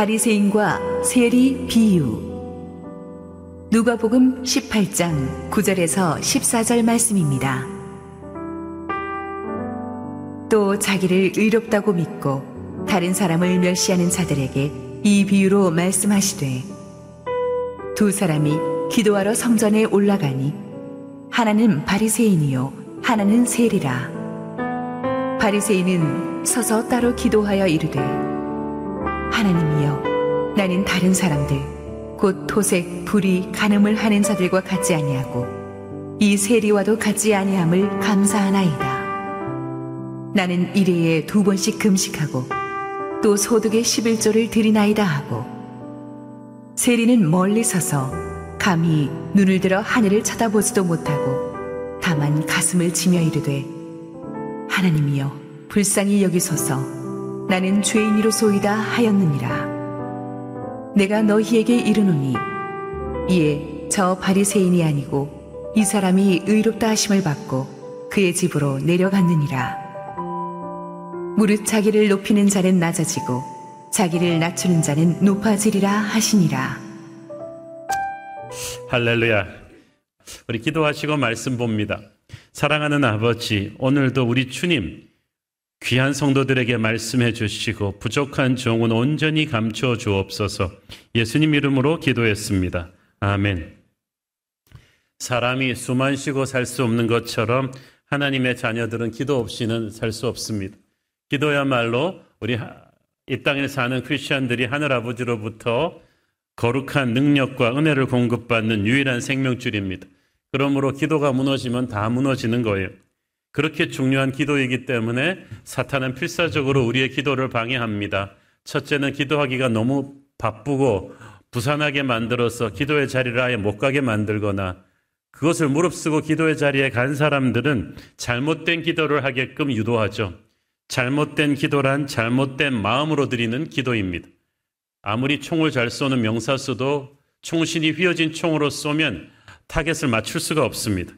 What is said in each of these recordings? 바리새인과 세리 비유. 누가복음 18장 9절에서 14절 말씀입니다. 또 자기를 의롭다고 믿고 다른 사람을 멸시하는 자들에게 이 비유로 말씀하시되, 두 사람이 기도하러 성전에 올라가니 하나는 바리새인이요 하나는 세리라. 바리새인은 서서 따로 기도하여 이르되, 하나님이여, 나는 다른 사람들 곧 토색, 불의, 간음을 하는 자들과 같지 아니하고 이 세리와도 같지 아니함을 감사하나이다. 나는 일회에 2번씩 금식하고 또 소득의 11조를 드리나이다 하고, 세리는 멀리 서서 감히 눈을 들어 하늘을 쳐다보지도 못하고 다만 가슴을 치며 이르되, 하나님이여, 불쌍히 여기소서. 나는 죄인이로소이다 하였느니라. 내가 너희에게 이르노니, 이에 저 바리새인이 아니고 이 사람이 의롭다 하심을 받고 그의 집으로 내려갔느니라. 무릇 자기를 높이는 자는 낮아지고 자기를 낮추는 자는 높아지리라 하시니라. 할렐루야. 우리 기도하시고 말씀 봅니다. 사랑하는 아버지, 오늘도 우리 주님 귀한 성도들에게 말씀해 주시고 부족한 종은 온전히 감추어 주옵소서. 예수님 이름으로 기도했습니다. 아멘. 사람이 숨만 쉬고 살 수 없는 것처럼 하나님의 자녀들은 기도 없이는 살 수 없습니다. 기도야말로 우리 이 땅에 사는 크리스천들이 하늘 아버지로부터 거룩한 능력과 은혜를 공급받는 유일한 생명줄입니다. 그러므로 기도가 무너지면 다 무너지는 거예요. 그렇게 중요한 기도이기 때문에 사탄은 필사적으로 우리의 기도를 방해합니다. 첫째는 기도하기가 너무 바쁘고 부산하게 만들어서 기도의 자리를 아예 못 가게 만들거나, 그것을 무릅쓰고 기도의 자리에 간 사람들은 잘못된 기도를 하게끔 유도하죠. 잘못된 기도란 잘못된 마음으로 드리는 기도입니다. 아무리 총을 잘 쏘는 명사수도 총신이 휘어진 총으로 쏘면 타겟을 맞출 수가 없습니다.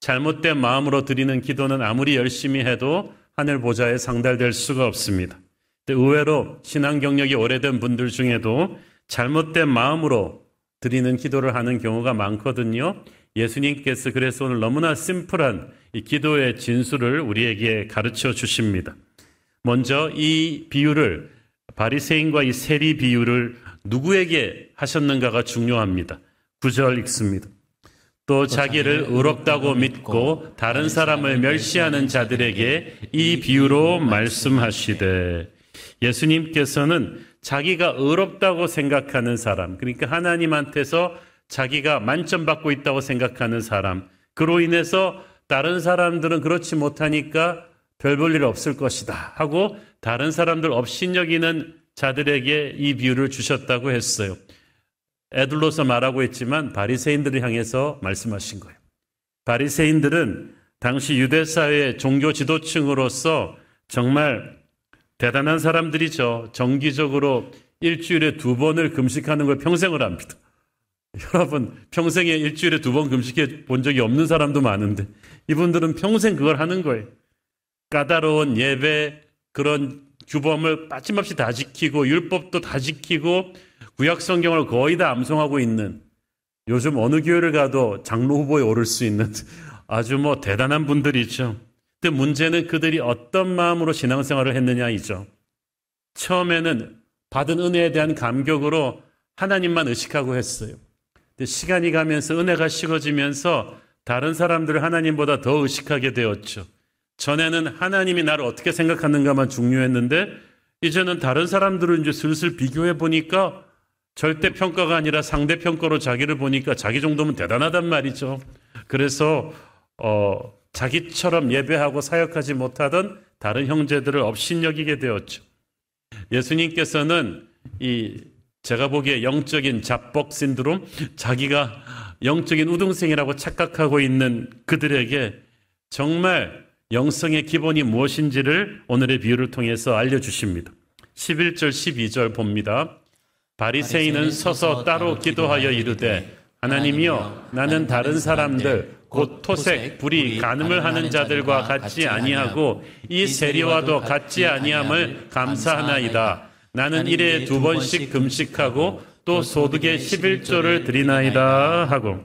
잘못된 마음으로 드리는 기도는 아무리 열심히 해도 하늘 보좌에 상달될 수가 없습니다. 근데 의외로 신앙 경력이 오래된 분들 중에도 잘못된 마음으로 드리는 기도를 하는 경우가 많거든요. 예수님께서 그래서 오늘 너무나 심플한 이 기도의 진수를 우리에게 가르쳐 주십니다. 먼저 이 비유를, 바리새인과 이 세리 비유를 누구에게 하셨는가가 중요합니다. 9절 읽습니다. 또 자기를 의롭다고 믿고 다른 사람을 멸시하는 자들에게 이 비유로 말씀하시되. 예수님께서는 자기가 의롭다고 생각하는 사람, 그러니까 하나님한테서 자기가 만점 받고 있다고 생각하는 사람, 그로 인해서 다른 사람들은 그렇지 못하니까 별 볼 일 없을 것이다 하고 다른 사람들 업신여기는 자들에게 이 비유를 주셨다고 했어요. 애둘러서 말하고 있지만 바리새인들을 향해서 말씀하신 거예요. 바리새인들은 당시 유대사회의 종교 지도층으로서 정말 대단한 사람들이죠. 정기적으로 일주일에 2번을 금식하는 걸 평생을 합니다. 여러분, 평생에 일주일에 2번 금식해 본 적이 없는 사람도 많은데 이분들은 평생 그걸 하는 거예요. 까다로운 예배, 그런 규범을 빠짐없이 다 지키고 율법도 다 지키고 구약성경을 거의 다 암송하고 있는, 요즘 어느 교회를 가도 장로 후보에 오를 수 있는 아주 대단한 분들이죠. 근데 문제는 그들이 어떤 마음으로 신앙생활을 했느냐이죠. 처음에는 받은 은혜에 대한 감격으로 하나님만 의식하고 했어요. 근데 시간이 가면서 은혜가 식어지면서 다른 사람들을 하나님보다 더 의식하게 되었죠. 전에는 하나님이 나를 어떻게 생각하는가만 중요했는데 이제는 다른 사람들을 이제 슬슬 비교해 보니까 절대평가가 아니라 상대평가로 자기를 보니까 자기 정도면 대단하단 말이죠. 그래서 자기처럼 예배하고 사역하지 못하던 다른 형제들을 업신여기게 되었죠. 예수님께서는 제가 보기에 영적인 잡복 신드롬, 자기가 영적인 우등생이라고 착각하고 있는 그들에게 정말 영성의 기본이 무엇인지를 오늘의 비유를 통해서 알려주십니다. 11절 12절 봅니다. 바리새인은 서서 따로 기도하여 이르되, 하나님이여, 나는 다른 사람들 곧 토색, 불의, 간음을 하는 자들과 같지 아니하고 이 세리와도 같지 아니함을 감사하나이다. 나는 일에 2번씩 금식하고 또 소득의 11조를 드리나이다 하고.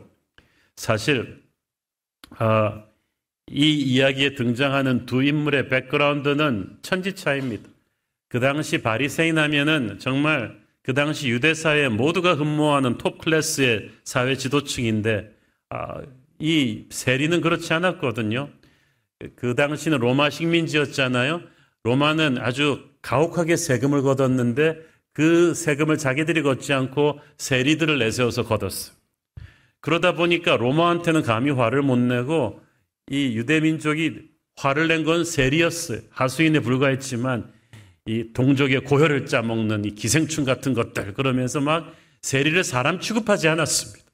사실 이 이야기에 등장하는 두 인물의 백그라운드는 천지차이입니다. 그 당시 바리새인 하면은 정말 그 당시 유대사회 모두가 흠모하는 톱클래스의 사회 지도층인데 이 세리는 그렇지 않았거든요. 그 당시는 로마 식민지였잖아요. 로마는 아주 가혹하게 세금을 걷었는데 그 세금을 자기들이 걷지 않고 세리들을 내세워서 걷었어요. 그러다 보니까 로마한테는 감히 화를 못 내고 이 유대민족이 화를 낸 건 세리였어요. 하수인에 불과했지만 이 동족의 고혈을 짜먹는 이 기생충 같은 것들, 그러면서 막 세리를 사람 취급하지 않았습니다.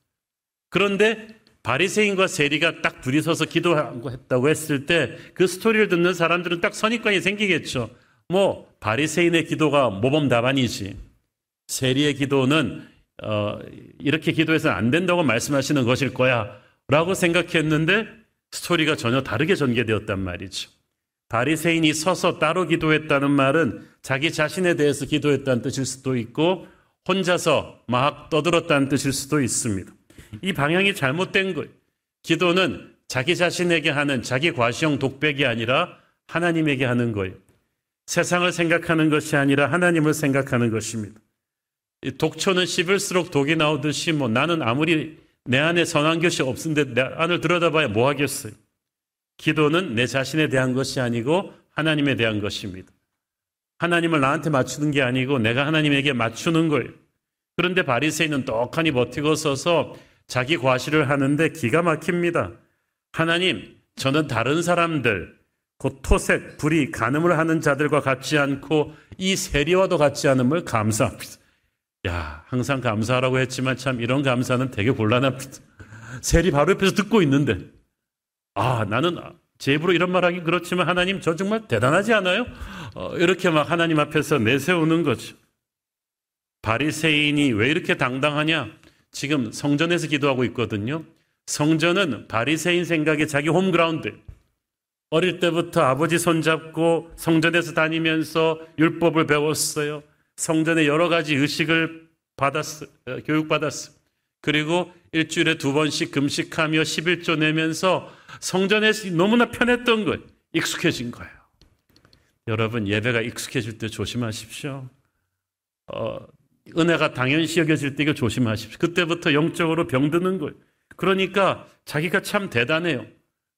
그런데 바리새인과 세리가 딱 둘이 서서 기도했다고 했을 때 그 스토리를 듣는 사람들은 딱 선입관이 생기겠죠. 뭐 바리새인의 기도가 모범답안이지, 세리의 기도는 이렇게 기도해서는 안 된다고 말씀하시는 것일 거야 라고 생각했는데 스토리가 전혀 다르게 전개되었단 말이죠. 바리새인이 서서 따로 기도했다는 말은 자기 자신에 대해서 기도했다는 뜻일 수도 있고 혼자서 막 떠들었다는 뜻일 수도 있습니다. 이 방향이 잘못된 거예요. 기도는 자기 자신에게 하는 자기 과시형 독백이 아니라 하나님에게 하는 거예요. 세상을 생각하는 것이 아니라 하나님을 생각하는 것입니다. 독초는 씹을수록 독이 나오듯이 뭐 나는 아무리 내 안에 선한 것이 없은데 내 안을 들여다봐야 뭐 하겠어요. 기도는 내 자신에 대한 것이 아니고 하나님에 대한 것입니다. 하나님을 나한테 맞추는 게 아니고 내가 하나님에게 맞추는 거예요. 그런데 바리새인은 떡하니 버티고 서서 자기 과시를 하는데 기가 막힙니다. 하나님, 저는 다른 사람들, 곧 토색, 불의, 간음을 하는 자들과 같지 않고 이 세리와도 같지 않음을 감사합니다. 야, 항상 감사하라고 했지만 참 이런 감사는 되게 곤란합니다. 세리 바로 옆에서 듣고 있는데 나는 제 입으로 이런 말하긴 그렇지만 하나님 저 정말 대단하지 않아요? 이렇게 막 하나님 앞에서 내세우는 거죠. 바리새인이 왜 이렇게 당당하냐? 지금 성전에서 기도하고 있거든요. 성전은 바리새인 생각의 자기 홈그라운드. 어릴 때부터 아버지 손잡고 성전에서 다니면서 율법을 배웠어요. 성전에 여러 가지 의식을 교육받았어요. 그리고 일주일에 2번씩 금식하며 11조 내면서 성전에서 너무나 편했던 거예요. 익숙해진 거예요. 여러분, 예배가 익숙해질 때 조심하십시오. 은혜가 당연시 여겨질 때 이거 조심하십시오. 그때부터 영적으로 병드는 거예요. 그러니까 자기가 참 대단해요.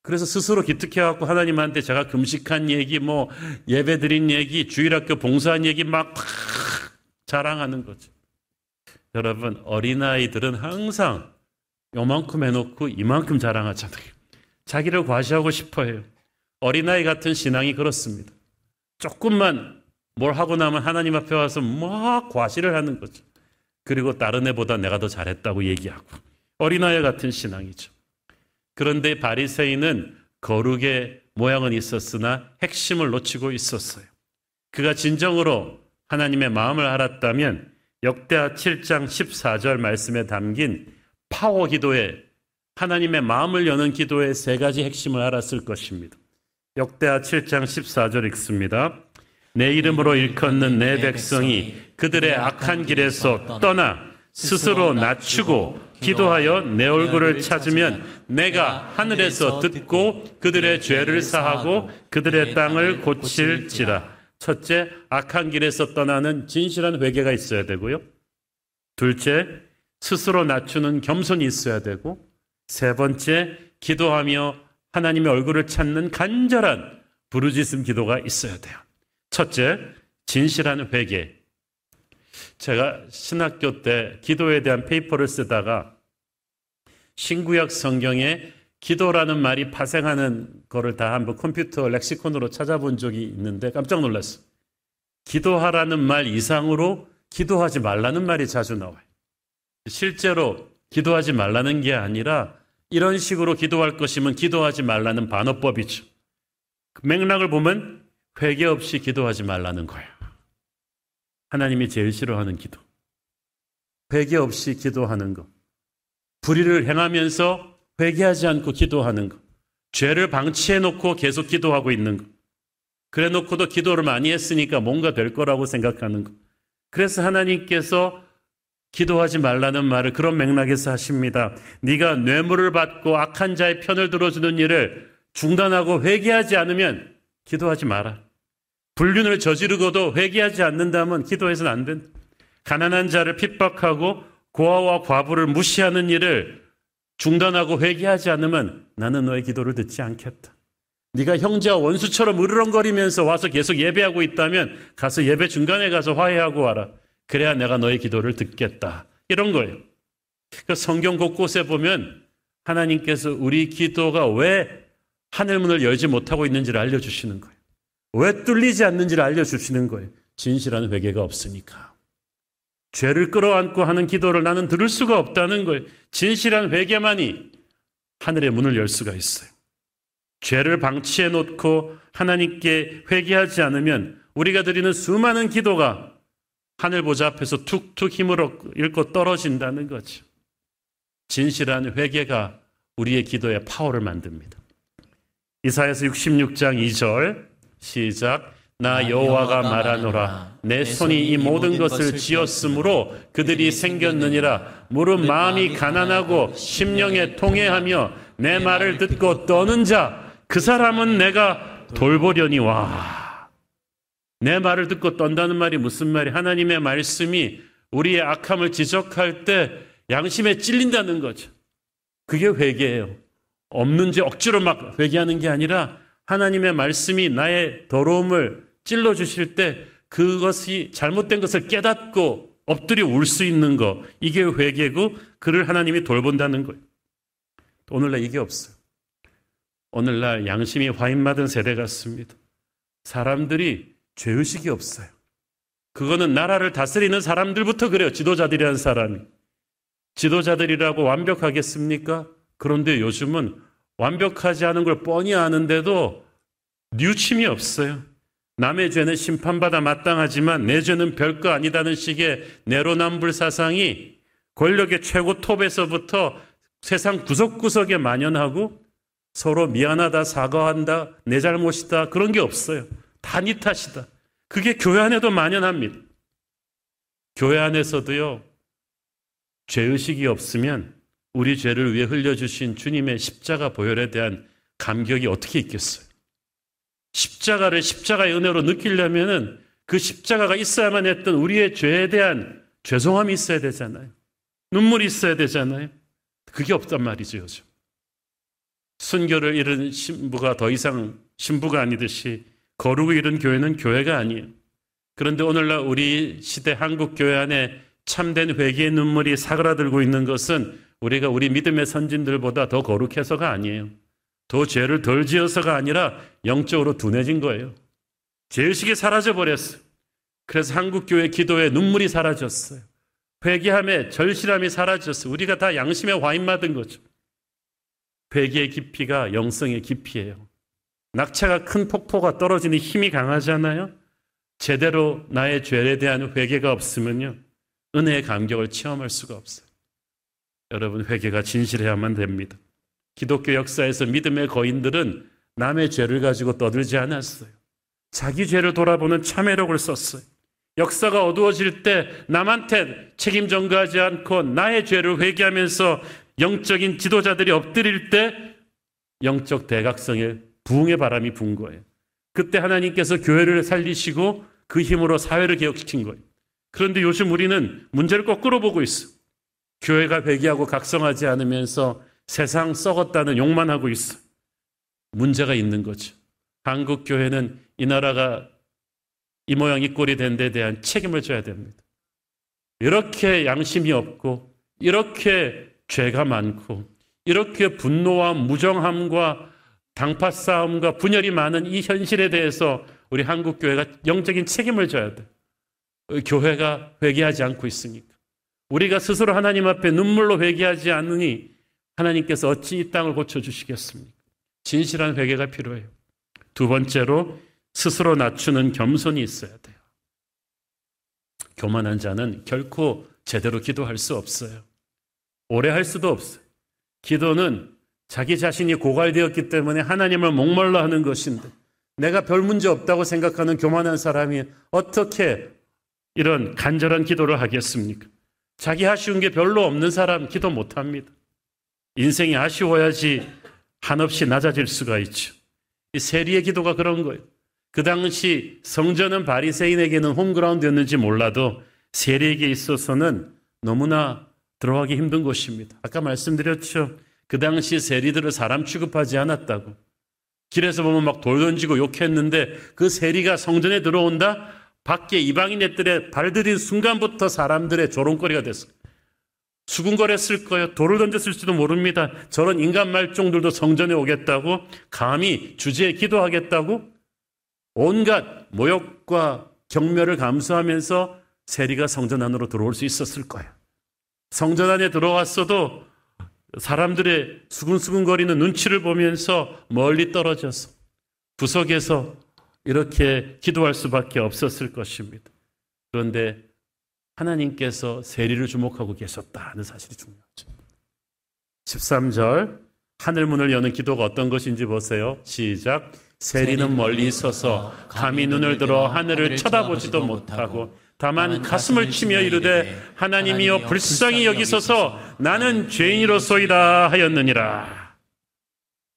그래서 스스로 기특해갖고 하나님한테 제가 금식한 얘기, 뭐 예배 드린 얘기, 주일학교 봉사한 얘기 막 자랑하는 거죠. 여러분, 어린아이들은 항상 요만큼 해놓고 이만큼 자랑하잖아요. 자기를 과시하고 싶어해요. 어린아이 같은 신앙이 그렇습니다. 조금만 뭘 하고 나면 하나님 앞에 와서 막 과시를 하는 거죠. 그리고 다른 애보다 내가 더 잘했다고 얘기하고, 어린아이 같은 신앙이죠. 그런데 바리새인은 거룩의 모양은 있었으나 핵심을 놓치고 있었어요. 그가 진정으로 하나님의 마음을 알았다면 역대하 7장 14절 말씀에 담긴 파워 기도의, 하나님의 마음을 여는 기도의 세 가지 핵심을 알았을 것입니다. 역대하 7장 14절 읽습니다. 내 이름으로 일컫는 내 백성이 그들의 악한 길에서 떠나 스스로 낮추고 기도하여 내 얼굴을 찾으면 내가 하늘에서 듣고 그들의 죄를 사하고 그들의 땅을 고칠지라. 첫째, 악한 길에서 떠나는 진실한 회개가 있어야 되고요. 둘째, 스스로 낮추는 겸손이 있어야 되고, 세 번째, 기도하며 하나님의 얼굴을 찾는 간절한 부르짖음 기도가 있어야 돼요. 첫째, 진실한 회개. 제가 신학교 때 기도에 대한 페이퍼를 쓰다가 신구약 성경에 기도라는 말이 파생하는 거를 다 한번 컴퓨터 렉시콘으로 찾아본 적이 있는데 깜짝 놀랐어요. 기도하라는 말 이상으로 기도하지 말라는 말이 자주 나와요. 실제로 기도하지 말라는 게 아니라 이런 식으로 기도할 것이면 기도하지 말라는 반어법이죠. 그 맥락을 보면 회개 없이 기도하지 말라는 거예요. 하나님이 제일 싫어하는 기도, 회개 없이 기도하는 것, 불의를 행하면서 회개하지 않고 기도하는 것, 죄를 방치해놓고 계속 기도하고 있는 것, 그래놓고도 기도를 많이 했으니까 뭔가 될 거라고 생각하는 것, 그래서 하나님께서 기도하지 말라는 말을 그런 맥락에서 하십니다. 네가 뇌물을 받고 악한 자의 편을 들어주는 일을 중단하고 회개하지 않으면 기도하지 마라. 불륜을 저지르고도 회개하지 않는다면 기도해서는 안 된다. 가난한 자를 핍박하고 고아와 과부를 무시하는 일을 중단하고 회개하지 않으면 나는 너의 기도를 듣지 않겠다. 네가 형제와 원수처럼 으르렁거리면서 와서 계속 예배하고 있다면 가서 예배 중간에 가서 화해하고 와라. 그래야 내가 너의 기도를 듣겠다. 이런 거예요. 그러니까 성경 곳곳에 보면 하나님께서 우리 기도가 왜 하늘문을 열지 못하고 있는지를 알려주시는 거예요. 왜 뚫리지 않는지를 알려주시는 거예요. 진실한 회개가 없으니까. 죄를 끌어안고 하는 기도를 나는 들을 수가 없다는 거예요. 진실한 회개만이 하늘의 문을 열 수가 있어요. 죄를 방치해 놓고 하나님께 회개하지 않으면 우리가 드리는 수많은 기도가 하늘 보좌 앞에서 툭툭 힘을 잃고 떨어진다는 거죠. 진실한 회개가 우리의 기도에 파워를 만듭니다. 이사야서 66장 2절 시작. 나 여호와가 말하노라. 내 손이 이 모든 것을 지었으므로 그들이 생겼느니라. 무릇 마음이 가난하고 심령에 통회하며 내 말을 듣고 떠는 자 그 사람은 내가 돌보려니와. 내 말을 듣고 떤다는 말이 무슨 말이? 하나님의 말씀이 우리의 악함을 지적할 때 양심에 찔린다는 거죠. 그게 회개예요. 없는 죄 억지로 막 회개하는 게 아니라 하나님의 말씀이 나의 더러움을 찔러주실 때 그것이 잘못된 것을 깨닫고 엎드려 울 수 있는 거, 이게 회개고 그를 하나님이 돌본다는 거예요. 오늘날 이게 없어요. 오늘날 양심이 화인받은 세대 같습니다. 사람들이 죄의식이 없어요. 그거는 나라를 다스리는 사람들부터 그래요. 지도자들이란 사람이. 지도자들이라고 완벽하겠습니까? 그런데 요즘은 완벽하지 않은 걸 뻔히 아는데도 뉘우침이 없어요. 남의 죄는 심판받아 마땅하지만 내 죄는 별거 아니다는 식의 내로남불 사상이 권력의 최고 톱에서부터 세상 구석구석에 만연하고 서로 미안하다, 사과한다, 내 잘못이다, 그런 게 없어요. 다 네 탓이다. 그게 교회 안에도 만연합니다. 교회 안에서도요, 죄의식이 없으면 우리 죄를 위해 흘려주신 주님의 십자가 보혈에 대한 감격이 어떻게 있겠어요? 십자가를 십자가의 은혜로 느끼려면 그 십자가가 있어야만 했던 우리의 죄에 대한 죄송함이 있어야 되잖아요. 눈물이 있어야 되잖아요. 그게 없단 말이죠, 요즘. 순결을 잃은 신부가 더 이상 신부가 아니듯이 거룩을 잃은 교회는 교회가 아니에요. 그런데 오늘날 우리 시대 한국 교회 안에 참된 회개의 눈물이 사그라들고 있는 것은 우리가 우리 믿음의 선진들보다 더 거룩해서가 아니에요. 더 죄를 덜 지어서가 아니라 영적으로 둔해진 거예요. 죄의식이 사라져버렸어요. 그래서 한국교회 기도에 눈물이 사라졌어요. 회개함에 절실함이 사라졌어요. 우리가 다 양심에 화인받은 거죠. 회개의 깊이가 영성의 깊이예요. 낙차가 큰 폭포가 떨어지는 힘이 강하잖아요. 제대로 나의 죄에 대한 회개가 없으면요, 은혜의 감격을 체험할 수가 없어요. 여러분, 회개가 진실해야만 됩니다. 기독교 역사에서 믿음의 거인들은 남의 죄를 가지고 떠들지 않았어요. 자기 죄를 돌아보는 참회력을 썼어요. 역사가 어두워질 때 남한테 책임 전가하지 않고 나의 죄를 회개하면서 영적인 지도자들이 엎드릴 때 영적 대각성의 부흥의 바람이 분 거예요. 그때 하나님께서 교회를 살리시고 그 힘으로 사회를 개혁시킨 거예요. 그런데 요즘 우리는 문제를 거꾸로 보고 있어요. 교회가 회개하고 각성하지 않으면서 세상 썩었다는 욕만 하고 있어. 문제가 있는 거죠. 한국 교회는 이 나라가 이 모양 이 꼴이 된 데에 대한 책임을 져야 됩니다. 이렇게 양심이 없고 이렇게 죄가 많고 이렇게 분노와 무정함과 당파 싸움과 분열이 많은 이 현실에 대해서 우리 한국 교회가 영적인 책임을 져야 돼. 교회가 회개하지 않고 있으니까. 우리가 스스로 하나님 앞에 눈물로 회개하지 않으니 하나님께서 어찌 이 땅을 고쳐주시겠습니까? 진실한 회개가 필요해요. 두 번째로, 스스로 낮추는 겸손이 있어야 돼요. 교만한 자는 결코 제대로 기도할 수 없어요. 오래 할 수도 없어요. 기도는 자기 자신이 고갈되었기 때문에 하나님을 목말라 하는 것인데, 내가 별 문제 없다고 생각하는 교만한 사람이 어떻게 이런 간절한 기도를 하겠습니까? 자기 아쉬운 게 별로 없는 사람 기도 못합니다. 인생이 아쉬워야지 한없이 낮아질 수가 있죠. 이 세리의 기도가 그런 거예요. 그 당시 성전은 바리새인에게는 홈그라운드였는지 몰라도 세리에게 있어서는 너무나 들어가기 힘든 곳입니다. 아까 말씀드렸죠. 그 당시 세리들을 사람 취급하지 않았다고. 길에서 보면 막 돌 던지고 욕했는데 그 세리가 성전에 들어온다? 밖에 이방인들의 발들인 순간부터 사람들의 조롱거리가 됐어요. 수군거렸을 거예요. 돌을 던졌을지도 모릅니다. 저런 인간 말종들도 성전에 오겠다고? 감히 주제에 기도하겠다고? 온갖 모욕과 경멸을 감수하면서 세리가 성전 안으로 들어올 수 있었을 거예요. 성전 안에 들어왔어도 사람들의 수근수근거리는 눈치를 보면서 멀리 떨어져서 구석에서 이렇게 기도할 수밖에 없었을 것입니다. 그런데 하나님께서 세리를 주목하고 계셨다는 사실이 중요하죠. 13절 하늘 문을 여는 기도가 어떤 것인지 보세요. 시작. 세리는 멀리 서서 감히 눈을 들어 하늘을 쳐다보지도 못하고 다만 가슴을 치며 이르되 하나님이여 불쌍히 여기소서 나는 죄인이로소이다 하였느니라.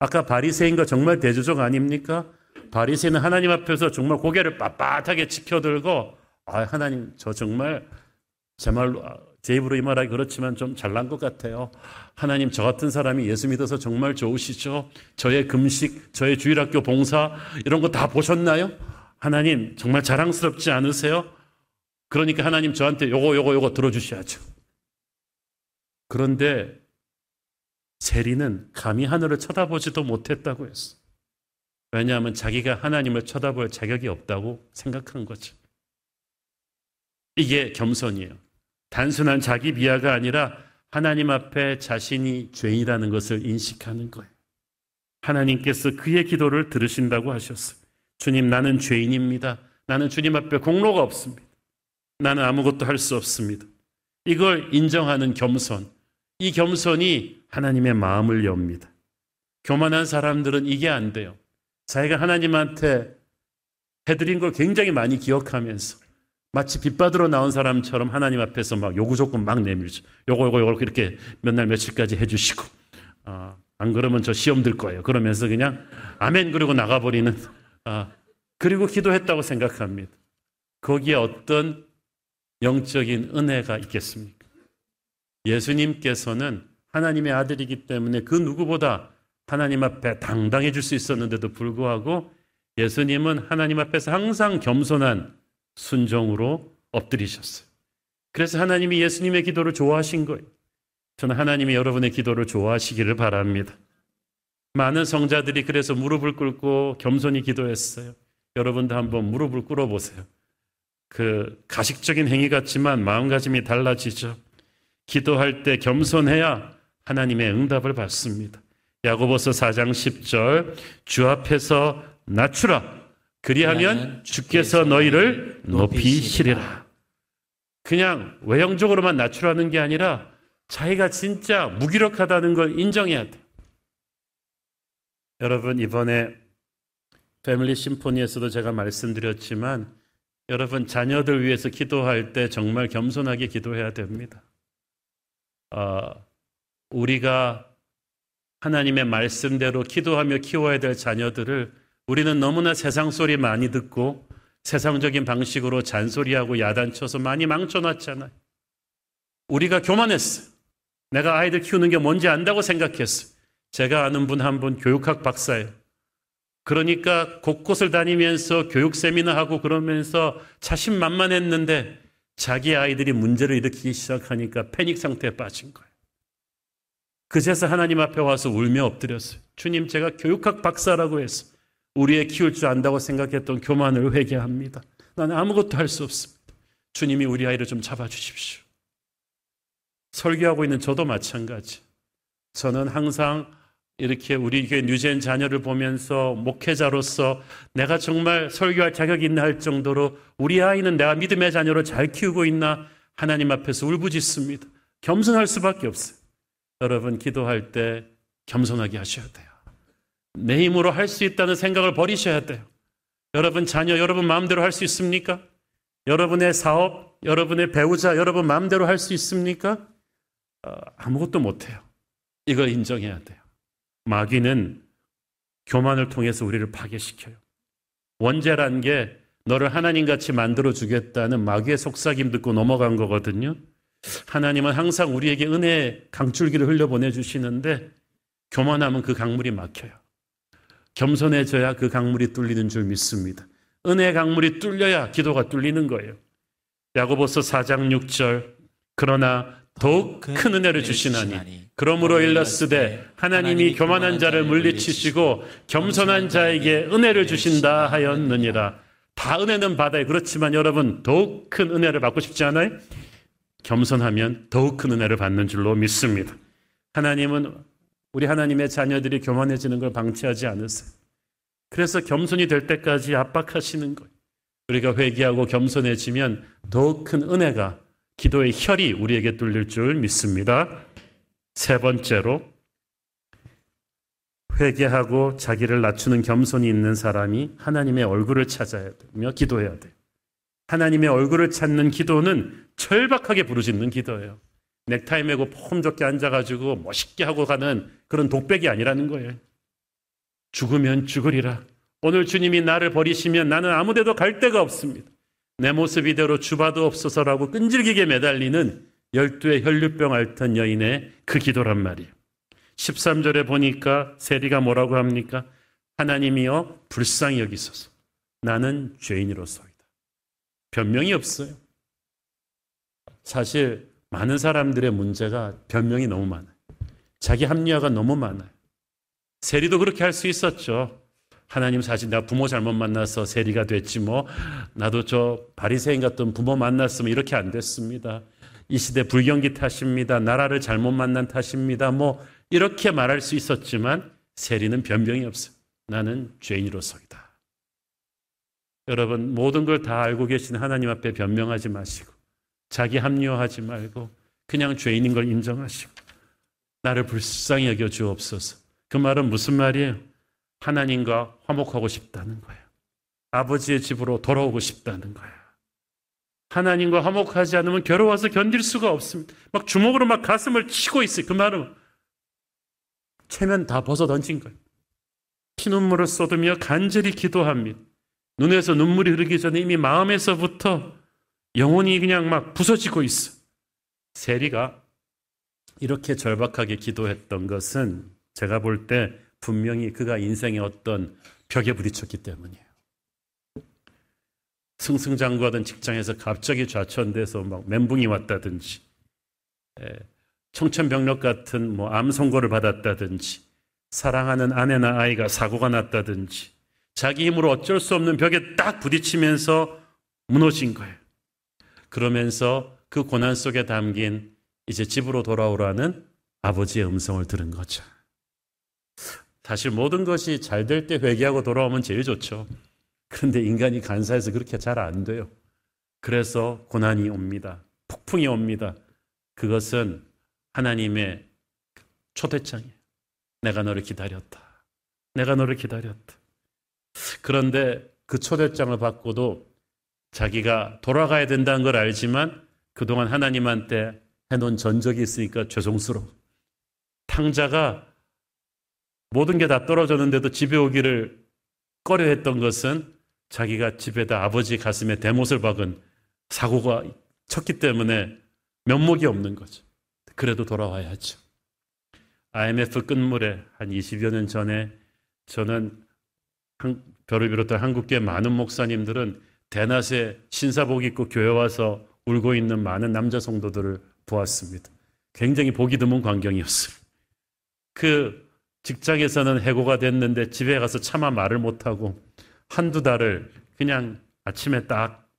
아까 바리새인과 정말 대조적 아닙니까? 바리새인은 하나님 앞에서 정말 고개를 빳빳하게 치켜들고 아 하나님 저 정말 제 말로 제 입으로 이 말하기 그렇지만 좀 잘난 것 같아요. 하나님 저 같은 사람이 예수 믿어서 정말 좋으시죠. 저의 금식, 저의 주일학교 봉사 이런 거 다 보셨나요? 하나님 정말 자랑스럽지 않으세요? 그러니까 하나님 저한테 요거 들어주셔야죠. 그런데 세리는 감히 하늘을 쳐다보지도 못했다고 했어. 왜냐하면 자기가 하나님을 쳐다볼 자격이 없다고 생각한 거죠. 이게 겸손이에요. 단순한 자기 비하가 아니라 하나님 앞에 자신이 죄인이라는 것을 인식하는 거예요. 하나님께서 그의 기도를 들으신다고 하셨어요. 주님 나는 죄인입니다. 나는 주님 앞에 공로가 없습니다. 나는 아무것도 할 수 없습니다. 이걸 인정하는 겸손. 이 겸손이 하나님의 마음을 엽니다. 교만한 사람들은 이게 안 돼요. 자기가 하나님한테 해드린 걸 굉장히 많이 기억하면서 마치 빚받으러 나온 사람처럼 하나님 앞에서 막 요구조건 막 내밀죠. 요거 이렇게 몇 날 며칠까지 해주시고 안 그러면 저 시험 들 거예요. 그러면서 그냥 아멘 그러고 나가버리는 그리고 기도했다고 생각합니다. 거기에 어떤 영적인 은혜가 있겠습니까? 예수님께서는 하나님의 아들이기 때문에 그 누구보다 하나님 앞에 당당해질 수 있었는데도 불구하고 예수님은 하나님 앞에서 항상 겸손한 순종으로 엎드리셨어요. 그래서 하나님이 예수님의 기도를 좋아하신 거예요. 저는 하나님이 여러분의 기도를 좋아하시기를 바랍니다. 많은 성자들이 그래서 무릎을 꿇고 겸손히 기도했어요. 여러분도 한번 무릎을 꿇어보세요. 가식적인 행위 같지만 마음가짐이 달라지죠. 기도할 때 겸손해야 하나님의 응답을 받습니다. 야고보서 4장 10절 주 앞에서 낮추라 그리하면 주께서 너희를 높이시리라. 그냥 외형적으로만 낮추라는 게 아니라 자기가 진짜 무기력하다는 걸 인정해야 돼요. 여러분 이번에 패밀리 심포니에서도 제가 말씀드렸지만 여러분 자녀들 위해서 기도할 때 정말 겸손하게 기도해야 됩니다. 우리가 하나님의 말씀대로 기도하며 키워야 될 자녀들을 우리는 너무나 세상 소리 많이 듣고 세상적인 방식으로 잔소리하고 야단쳐서 많이 망쳐놨잖아요. 우리가 교만했어요. 내가 아이들 키우는 게 뭔지 안다고 생각했어요. 제가 아는 분 한 분 교육학 박사예요. 그러니까 곳곳을 다니면서 교육 세미나하고 그러면서 자신만만했는데 자기 아이들이 문제를 일으키기 시작하니까 패닉 상태에 빠진 거예요. 그제서 하나님 앞에 와서 울며 엎드렸어요. 주님 제가 교육학 박사라고 해서 우리의 키울 줄 안다고 생각했던 교만을 회개합니다. 나는 아무것도 할 수 없습니다. 주님이 우리 아이를 좀 잡아주십시오. 설교하고 있는 저도 마찬가지. 저는 항상 이렇게 우리 교회 뉴젠 자녀를 보면서 목회자로서 내가 정말 설교할 자격이 있나 할 정도로 우리 아이는 내가 믿음의 자녀로 잘 키우고 있나 하나님 앞에서 울부짖습니다. 겸손할 수밖에 없어요. 여러분 기도할 때 겸손하게 하셔야 돼요. 내 힘으로 할 수 있다는 생각을 버리셔야 돼요. 여러분 자녀 여러분 마음대로 할 수 있습니까? 여러분의 사업, 여러분의 배우자, 여러분 마음대로 할 수 있습니까? 아무것도 못해요. 이걸 인정해야 돼요. 마귀는 교만을 통해서 우리를 파괴시켜요. 원죄란 게 너를 하나님같이 만들어주겠다는 마귀의 속삭임 듣고 넘어간 거거든요. 하나님은 항상 우리에게 은혜의 강줄기를 흘려보내주시는데 교만하면 그 강물이 막혀요. 겸손해져야 그 강물이 뚫리는 줄 믿습니다. 은혜의 강물이 뚫려야 기도가 뚫리는 거예요. 야고보서 4장 6절 그러나 더욱 큰 은혜를 주시나니 그러므로 일렀으되 하나님이 교만한 자를 물리치시고 겸손한 자에게 은혜를 주신다 하였느니라. 다 은혜는 받아요. 그렇지만 여러분 더욱 큰 은혜를 받고 싶지 않아요? 겸손하면 더욱 큰 은혜를 받는 줄로 믿습니다. 하나님은 우리 하나님의 자녀들이 교만해지는 걸 방치하지 않으세요. 그래서 겸손이 될 때까지 압박하시는 거예요. 우리가 회개하고 겸손해지면 더욱 큰 은혜가, 기도의 혈이 우리에게 뚫릴 줄 믿습니다. 세 번째로, 회개하고 자기를 낮추는 겸손이 있는 사람이 하나님의 얼굴을 찾아야 되며 기도해야 돼요. 하나님의 얼굴을 찾는 기도는 절박하게 부르짖는 기도예요. 넥타이 메고 폼 좋게 앉아가지고 멋있게 하고 가는 그런 독백이 아니라는 거예요. 죽으면 죽으리라. 오늘 주님이 나를 버리시면 나는 아무데도 갈 데가 없습니다. 내 모습 이대로 주봐도 없어서라고 끈질기게 매달리는 12의 혈류병 앓던 여인의 그 기도란 말이에요. 13절에 보니까 세리가 뭐라고 합니까? 하나님이여 불쌍히 여기소서. 나는 죄인으로서이다. 변명이 없어요. 사실 많은 사람들의 문제가 변명이 너무 많아요. 자기 합리화가 너무 많아요. 세리도 그렇게 할 수 있었죠. 하나님 사실 내가 부모 잘못 만나서 세리가 됐지 뭐, 나도 저 바리새인 같은 부모 만났으면 이렇게 안 됐습니다. 이 시대 불경기 탓입니다. 나라를 잘못 만난 탓입니다. 뭐 이렇게 말할 수 있었지만 세리는 변명이 없어요. 나는 죄인으로서이다. 여러분 모든 걸 다 알고 계신 하나님 앞에 변명하지 마시고 자기 합리화하지 말고 그냥 죄인인 걸 인정하시고 나를 불쌍히 여겨 주옵소서. 그 말은 무슨 말이에요? 하나님과 화목하고 싶다는 거예요. 아버지의 집으로 돌아오고 싶다는 거예요. 하나님과 화목하지 않으면 괴로워서 견딜 수가 없습니다. 막 주먹으로 막 가슴을 치고 있어요. 그 말은 체면 다 벗어 던진 거예요. 피눈물을 쏟으며 간절히 기도합니다. 눈에서 눈물이 흐르기 전에 이미 마음에서부터 영혼이 그냥 막 부서지고 있어. 세리가 이렇게 절박하게 기도했던 것은 제가 볼 때 분명히 그가 인생의 어떤 벽에 부딪혔기 때문이에요. 승승장구하던 직장에서 갑자기 좌천돼서 막 멘붕이 왔다든지, 청천벽력 같은 뭐 암 선고를 받았다든지, 사랑하는 아내나 아이가 사고가 났다든지, 자기 힘으로 어쩔 수 없는 벽에 딱 부딪히면서 무너진 거예요. 그러면서 그 고난 속에 담긴 이제 집으로 돌아오라는 아버지의 음성을 들은 거죠. 사실 모든 것이 잘 될 때 회개하고 돌아오면 제일 좋죠. 그런데 인간이 간사해서 그렇게 잘 안 돼요. 그래서 고난이 옵니다. 폭풍이 옵니다. 그것은 하나님의 초대장이에요. 내가 너를 기다렸다. 내가 너를 기다렸다. 그런데 그 초대장을 받고도 자기가 돌아가야 된다는 걸 알지만 그동안 하나님한테 해놓은 전적이 있으니까 죄송스러워. 탕자가 모든 게 다 떨어졌는데도 집에 오기를 꺼려했던 것은 자기가 집에다 아버지 가슴에 대못을 박은 사고가 쳤기 때문에 면목이 없는 거죠. 그래도 돌아와야죠. IMF 끝물에 한 20여 년 전에 저는 저를 비롯한 한국계 많은 목사님들은 대낮에 신사복 입고 교회 와서 울고 있는 많은 남자 성도들을 보았습니다. 굉장히 보기 드문 광경이었어요. 그 직장에서는 해고가 됐는데 집에 가서 차마 말을 못하고 한두 달을 그냥 아침에 딱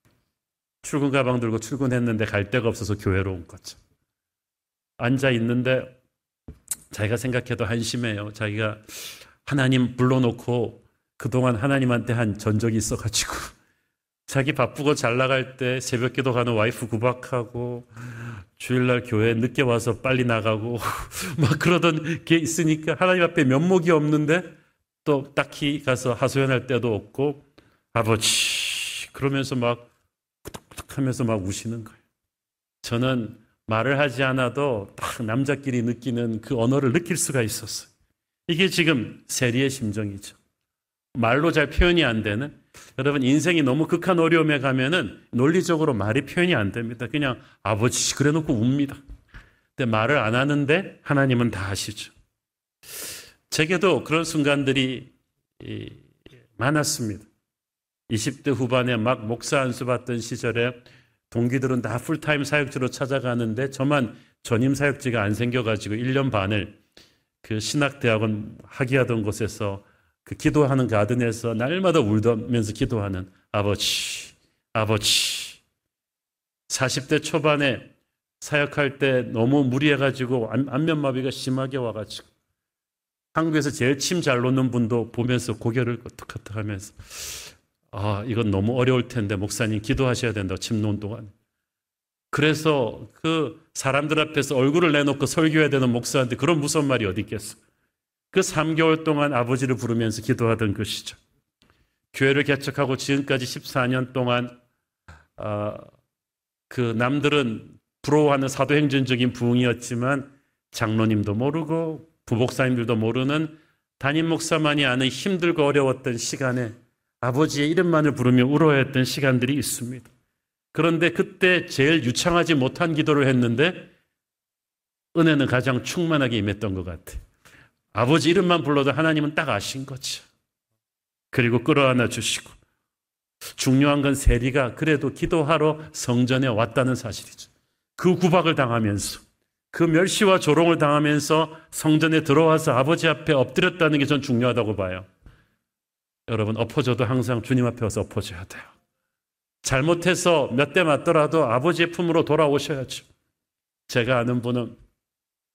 출근 가방 들고 출근했는데 갈 데가 없어서 교회로 온 거죠. 앉아있는데 자기가 생각해도 한심해요. 자기가 하나님 불러놓고 그동안 하나님한테 한 전적이 있어가지고 자기 바쁘고 잘 나갈 때 새벽기도 가는 와이프 구박하고 주일날 교회 늦게 와서 빨리 나가고 막 그러던 게 있으니까 하나님 앞에 면목이 없는데 또 딱히 가서 하소연할 때도 없고 아버지 그러면서 막 하면서 막 우시는 거예요. 저는 말을 하지 않아도 딱 남자끼리 느끼는 그 언어를 느낄 수가 있었어요. 이게 지금 세리의 심정이죠. 말로 잘 표현이 안 되는, 여러분 인생이 너무 극한 어려움에 가면은 논리적으로 말이 표현이 안 됩니다. 그냥 아버지 그래 놓고 웁니다. 근데 말을 안 하는데 하나님은 다 아시죠. 제게도 그런 순간들이 많았습니다. 20대 후반에 막 목사 안수 받던 시절에 동기들은 다 풀타임 사역지로 찾아가는데 저만 전임 사역지가 안 생겨가지고 1년 반을 그 신학대학원 학위하던 곳에서 그 기도하는 가든에서 날마다 울면서 기도하는 아버지, 아버지. 40대 초반에 사역할 때 너무 무리해가지고 안면마비가 심하게 와가지고 한국에서 제일 침 잘 놓는 분도 보면서 고개를 끄덕끄덕 하면서 아 이건 너무 어려울 텐데 목사님 기도하셔야 된다고 침 놓은 동안. 그래서 그 사람들 앞에서 얼굴을 내놓고 설교해야 되는 목사한테 그런 무서운 말이 어디 있겠어. 그 3개월 동안 아버지를 부르면서 기도하던 그 시절. 교회를 개척하고 지금까지 14년 동안 그 남들은 부러워하는 사도행전적인 부흥이었지만 장로님도 모르고 부목사님들도 모르는 담임 목사만이 아는 힘들고 어려웠던 시간에 아버지의 이름만을 부르며 울어야 했던 시간들이 있습니다. 그런데 그때 제일 유창하지 못한 기도를 했는데 은혜는 가장 충만하게 임했던 것 같아요. 아버지 이름만 불러도 하나님은 딱 아신 거죠. 그리고 끌어안아 주시고 중요한 건 세리가 그래도 기도하러 성전에 왔다는 사실이죠. 그 구박을 당하면서 그 멸시와 조롱을 당하면서 성전에 들어와서 아버지 앞에 엎드렸다는 게 전 중요하다고 봐요. 여러분 엎어져도 항상 주님 앞에 와서 엎어져야 돼요. 잘못해서 몇 대 맞더라도 아버지의 품으로 돌아오셔야죠. 제가 아는 분은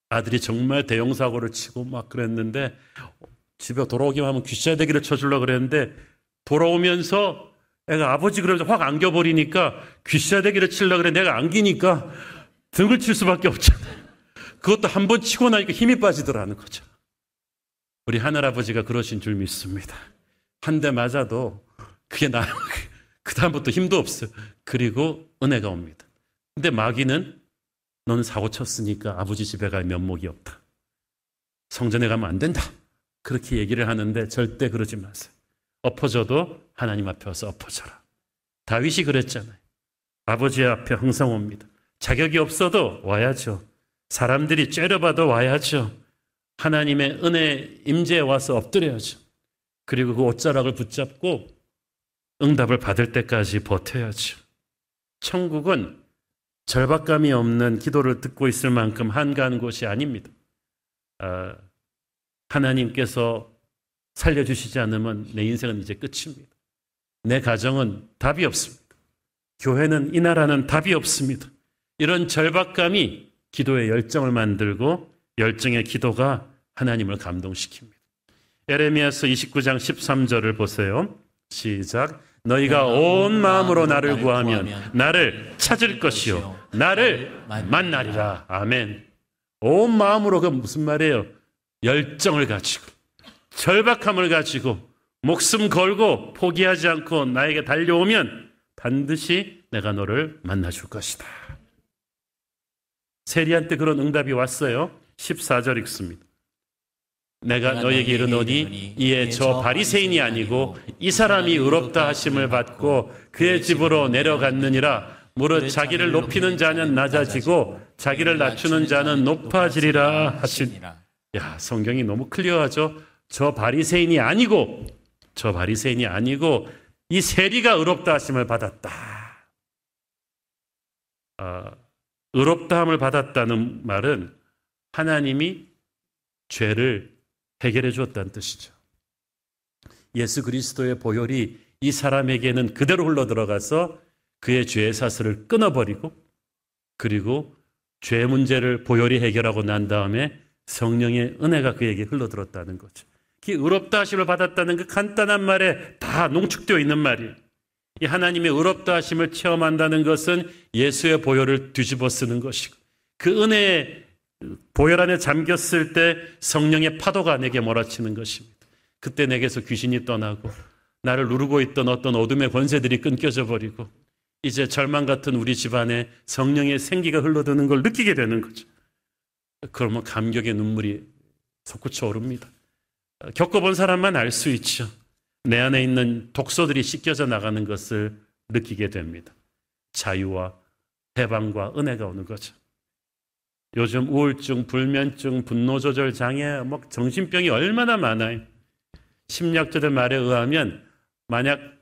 아들이 정말 대형사고를 치고 막 그랬는데 집에 돌아오기만 하면 귀싸대기를 쳐주려고 그랬는데 돌아오면서 애가 아버지 그러면서 확 안겨버리니까 귀싸대기를 치려고 그래 내가 안기니까 등을 칠 수밖에 없잖아요. 그것도 한 번 치고 나니까 힘이 빠지더라는 거죠. 우리 하늘아버지가 그러신 줄 믿습니다. 한 대 맞아도 그게 나 그 다음부터 힘도 없어요. 그리고 은혜가 옵니다. 근데 마귀는 너는 사고 쳤으니까 아버지 집에 갈 면목이 없다. 성전에 가면 안 된다. 그렇게 얘기를 하는데 절대 그러지 마세요. 엎어져도 하나님 앞에 와서 엎어져라. 다윗이 그랬잖아요. 아버지 앞에 항상 옵니다. 자격이 없어도 와야죠. 사람들이 째려봐도 와야죠. 하나님의 은혜 임재에 와서 엎드려야죠. 그리고 그 옷자락을 붙잡고 응답을 받을 때까지 버텨야죠. 천국은 절박감이 없는 기도를 듣고 있을 만큼 한가한 곳이 아닙니다. 하나님께서 살려주시지 않으면 내 인생은 이제 끝입니다. 내 가정은 답이 없습니다. 교회는 이 나라는 답이 없습니다. 이런 절박감이 기도의 열정을 만들고 열정의 기도가 하나님을 감동시킵니다. 예레미야서 29장 13절을 보세요. 시작. 너희가 온 마음으로 나를 구하면 나를 찾을 것이요 나를 만나리라. 아멘. 온 마음으로 그 무슨 말이에요? 열정을 가지고 절박함을 가지고 목숨 걸고 포기하지 않고 나에게 달려오면 반드시 내가 너를 만나줄 것이다. 세리한테 그런 응답이 왔어요. 14절 읽습니다. 내가 너에게 이르노니 이에 저 바리새인이 아니고 이 사람이 의롭다 하심을 받고 그의 집으로 내려갔느니라. 무릇 자기를 높이는 자는 낮아지고 자기를 낮추는 자는 높아지리라 하시니라. 야, 성경이 너무 클리어하죠. 저 바리새인이 아니고 이 세리가 의롭다 하심을 받았다. 의롭다함을 받았다는 말은 하나님이 죄를 해결해 주었다는 뜻이죠. 예수 그리스도의 보혈이 이 사람에게는 그대로 흘러들어가서 그의 죄의 사슬을 끊어버리고 그리고 죄의 문제를 보혈이 해결하고 난 다음에 성령의 은혜가 그에게 흘러들었다는 거죠. 그 의롭다 하심을 받았다는 그 간단한 말에 다 농축되어 있는 말이에요. 이 하나님의 의롭다 하심을 체험한다는 것은 예수의 보혈을 뒤집어 쓰는 것이고 그 은혜의 보혈 안에 잠겼을 때 성령의 파도가 내게 몰아치는 것입니다. 그때 내게서 귀신이 떠나고 나를 누르고 있던 어떤 어둠의 권세들이 끊겨져 버리고 이제 절망 같은 우리 집안에 성령의 생기가 흘러드는 걸 느끼게 되는 거죠. 그러면 감격의 눈물이 솟구쳐 오릅니다. 겪어본 사람만 알 수 있죠. 내 안에 있는 독소들이 씻겨져 나가는 것을 느끼게 됩니다. 자유와 해방과 은혜가 오는 거죠. 요즘 우울증, 불면증, 분노조절 장애, 뭐 정신병이 얼마나 많아요. 심리학자들 말에 의하면 만약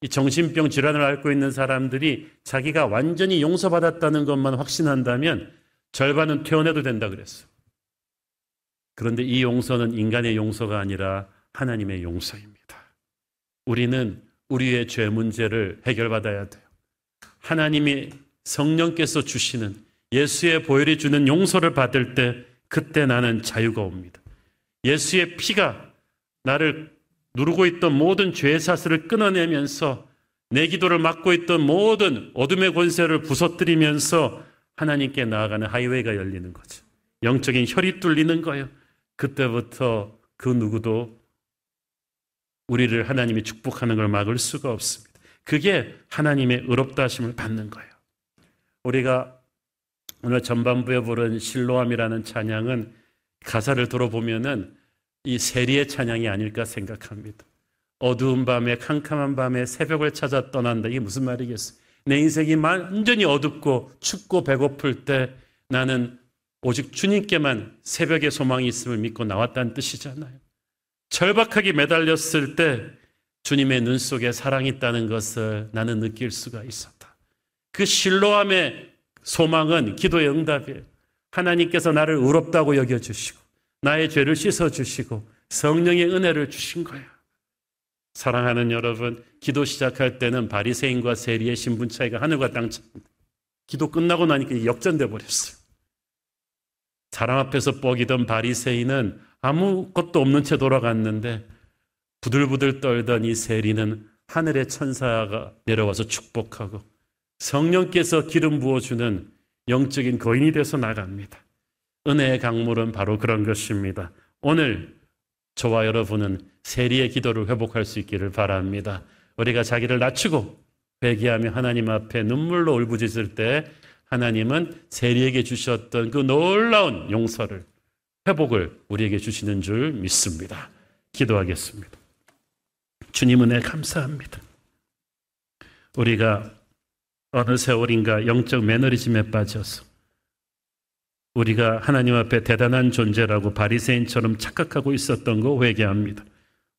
이 정신병 질환을 앓고 있는 사람들이 자기가 완전히 용서받았다는 것만 확신한다면 절반은 퇴원해도 된다 그랬어. 그런데 이 용서는 인간의 용서가 아니라 하나님의 용서입니다. 우리는 우리의 죄 문제를 해결받아야 돼요. 하나님이 성령께서 주시는 예수의 보혈이 주는 용서를 받을 때 그때 나는 자유가 옵니다. 예수의 피가 나를 누르고 있던 모든 죄의 사슬을 끊어내면서 내 기도를 막고 있던 모든 어둠의 권세를 부서뜨리면서 하나님께 나아가는 하이웨이가 열리는 거죠. 영적인 혈이 뚫리는 거예요. 그때부터 그 누구도 우리를 하나님이 축복하는 걸 막을 수가 없습니다. 그게 하나님의 의롭다 하심을 받는 거예요. 우리가 오늘 전반부에 부른 실로암이라는 찬양은 가사를 들어보면은 이 세리의 찬양이 아닐까 생각합니다. 어두운 밤에 캄캄한 밤에 새벽을 찾아 떠난다. 이게 무슨 말이겠어요? 내 인생이 완전히 어둡고 춥고 배고플 때 나는 오직 주님께만 새벽의 소망이 있음을 믿고 나왔다는 뜻이잖아요. 절박하게 매달렸을 때 주님의 눈 속에 사랑이 있다는 것을 나는 느낄 수가 있었다. 그 실로암의 소망은 기도의 응답이에요. 하나님께서 나를 의롭다고 여겨주시고 나의 죄를 씻어주시고 성령의 은혜를 주신 거야. 사랑하는 여러분, 기도 시작할 때는 바리새인과 세리의 신분 차이가 하늘과 땅 차이입니다. 기도 끝나고 나니까 역전돼 버렸어요. 사람 앞에서 뻐기던 바리새인은 아무것도 없는 채 돌아갔는데 부들부들 떨던 이 세리는 하늘의 천사가 내려와서 축복하고 성령께서 기름 부어주는 영적인 거인이 돼서 나갑니다. 은혜의 강물은 바로 그런 것입니다. 오늘 저와 여러분은 세리의 기도를 회복할 수 있기를 바랍니다. 우리가 자기를 낮추고 회개하며 하나님 앞에 눈물로 울부짖을 때 하나님은 세리에게 주셨던 그 놀라운 용서를, 회복을 우리에게 주시는 줄 믿습니다. 기도하겠습니다. 주님 은혜 감사합니다. 우리가 어느 세월인가 영적 매너리즘에 빠져서 우리가 하나님 앞에 대단한 존재라고 바리새인처럼 착각하고 있었던 거 회개합니다.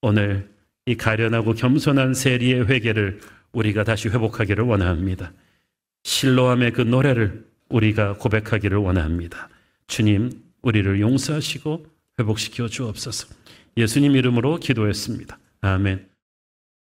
오늘 이 가련하고 겸손한 세리의 회개를 우리가 다시 회복하기를 원합니다. 실로암의 그 노래를 우리가 고백하기를 원합니다. 주님, 우리를 용서하시고 회복시켜 주옵소서. 예수님 이름으로 기도했습니다. 아멘.